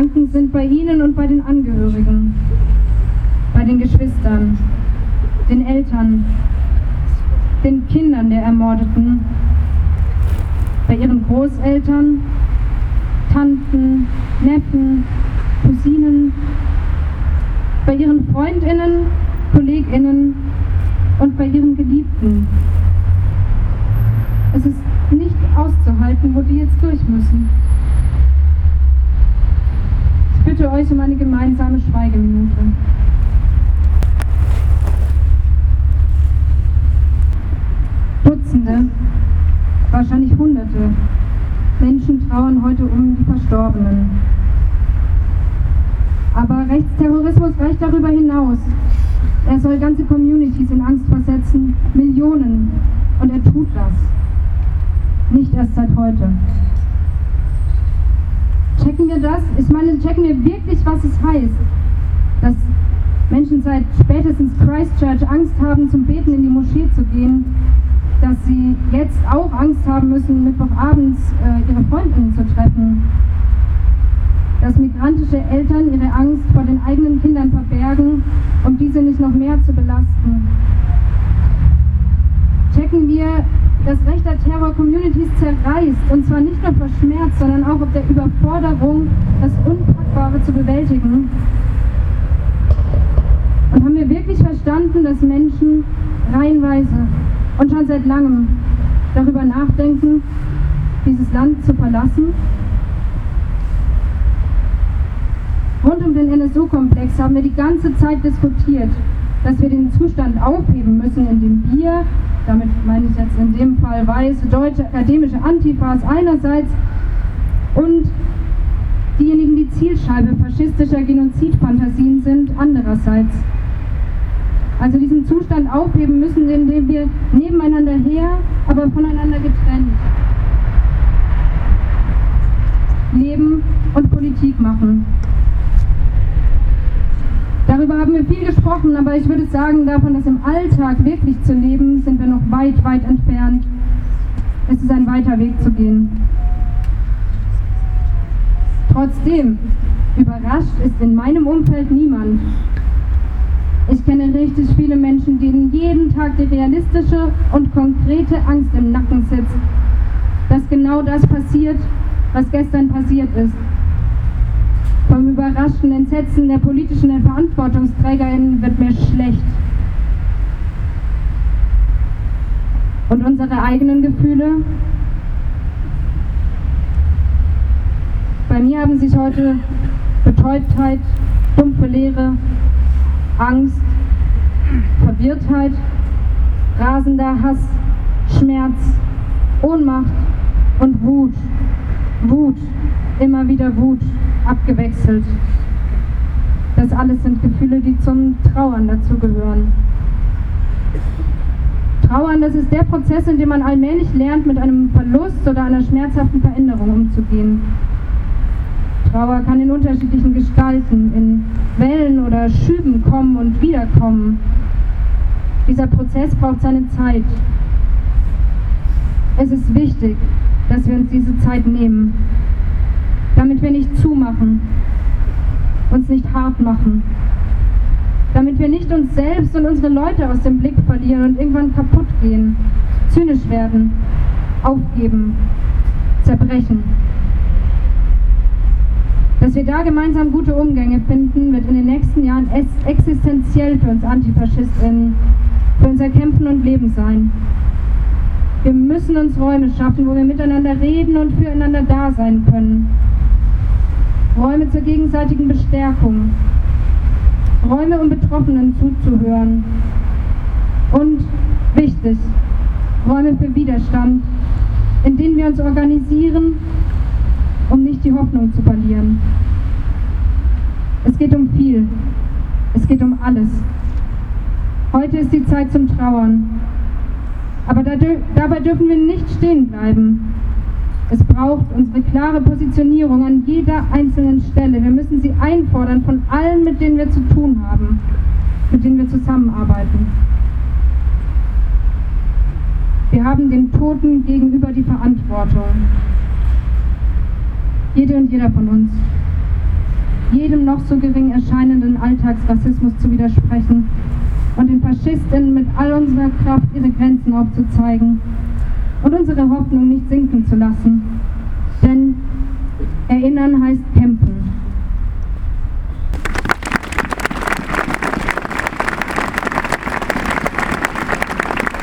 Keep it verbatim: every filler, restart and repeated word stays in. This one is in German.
Gedanken sind bei Ihnen und bei den Angehörigen, bei den Geschwistern, den Eltern, den Kindern der Ermordeten, bei ihren Großeltern, Tanten, Neffen, Cousinen, bei ihren FreundInnen, KollegInnen und bei ihren Geliebten. Es ist nicht auszuhalten, wo die jetzt durch müssen. Ich bitte euch um eine gemeinsame Schweigeminute. Dutzende, wahrscheinlich Hunderte Menschen trauern heute um die Verstorbenen. Aber Rechtsterrorismus reicht darüber hinaus. Er soll ganze Communities in Angst versetzen, Millionen, und er tut das. Nicht erst seit heute. Checken wir das? Ich meine, checken wir wirklich, was es heißt, dass Menschen seit spätestens Christchurch Angst haben, zum Beten in die Moschee zu gehen, dass sie jetzt auch Angst haben müssen, mittwochabends äh, ihre Freundinnen zu treffen, dass migrantische Eltern ihre Angst vor den eigenen Kindern verbergen, um diese nicht noch mehr zu belasten. Checken wir, dass rechter Terror Communities zerreißt, und zwar nicht nur vor Schmerz, sondern auch auf der Überforderung, das Unpackbare zu bewältigen. Und haben wir wirklich verstanden, dass Menschen reihenweise und schon seit langem darüber nachdenken, dieses Land zu verlassen? Rund um den N S U-Komplex haben wir die ganze Zeit diskutiert, dass wir den Zustand aufheben müssen, in dem wir, damit meine ich jetzt in dem Fall weiße deutsche akademische Antifas einerseits und diejenigen, die Zielscheibe faschistischer Genozidfantasien sind, andererseits. Also diesen Zustand aufheben müssen, indem wir nebeneinander her, aber voneinander getrennt leben und Politik machen. Darüber haben wir viel gesprochen, aber ich würde sagen, davon, das im Alltag wirklich zu leben, sind wir noch weit, weit entfernt. Es ist ein weiter Weg zu gehen. Trotzdem, überrascht ist in meinem Umfeld niemand. Ich kenne richtig viele Menschen, denen jeden Tag die realistische und konkrete Angst im Nacken sitzt, dass genau das passiert, was gestern passiert ist. Vom überraschten Entsetzen der politischen VerantwortungsträgerInnen wird mir schlecht. Und unsere eigenen Gefühle? Bei mir haben sich heute Betäubtheit, dumpfe Leere, Angst, Verwirrtheit, rasender Hass, Schmerz, Ohnmacht und Wut, Wut, immer wieder Wut, abgewechselt. Das alles sind Gefühle, die zum Trauern dazugehören. Trauern, das ist der Prozess, in dem man allmählich lernt, mit einem Verlust oder einer schmerzhaften Veränderung umzugehen. Trauer kann in unterschiedlichen Gestalten, in Wellen oder Schüben kommen und wiederkommen. Dieser Prozess braucht seine Zeit. Es ist wichtig, dass wir uns diese Zeit nehmen, damit wir nicht zumachen, uns nicht hart machen, damit wir nicht uns selbst und unsere Leute aus dem Blick verlieren und irgendwann kaputt gehen, zynisch werden, aufgeben, zerbrechen. Dass wir da gemeinsam gute Umgänge finden, wird in den nächsten Jahren existenziell für uns AntifaschistInnen, für unser Kämpfen und Leben sein. Wir müssen uns Räume schaffen, wo wir miteinander reden und füreinander da sein können. Räume zur gegenseitigen Bestärkung. Räume, um Betroffenen zuzuhören. Und, wichtig, Räume für Widerstand, in denen wir uns organisieren, um nicht die Hoffnung zu verlieren. Es geht um viel. Es geht um alles. Heute ist die Zeit zum Trauern. Aber dabei dürfen wir nicht stehen bleiben. Es braucht unsere klare Positionierung an jeder einzelnen Stelle. Wir müssen sie einfordern von allen, mit denen wir zu tun haben, mit denen wir zusammenarbeiten. Wir haben den Toten gegenüber die Verantwortung. Jede und jeder von uns. jedem noch so gering erscheinenden Alltagsrassismus zu widersprechen und den FaschistInnen mit all unserer Kraft ihre Grenzen aufzuzeigen und unsere Hoffnung nicht sinken zu lassen. Denn erinnern heißt kämpfen.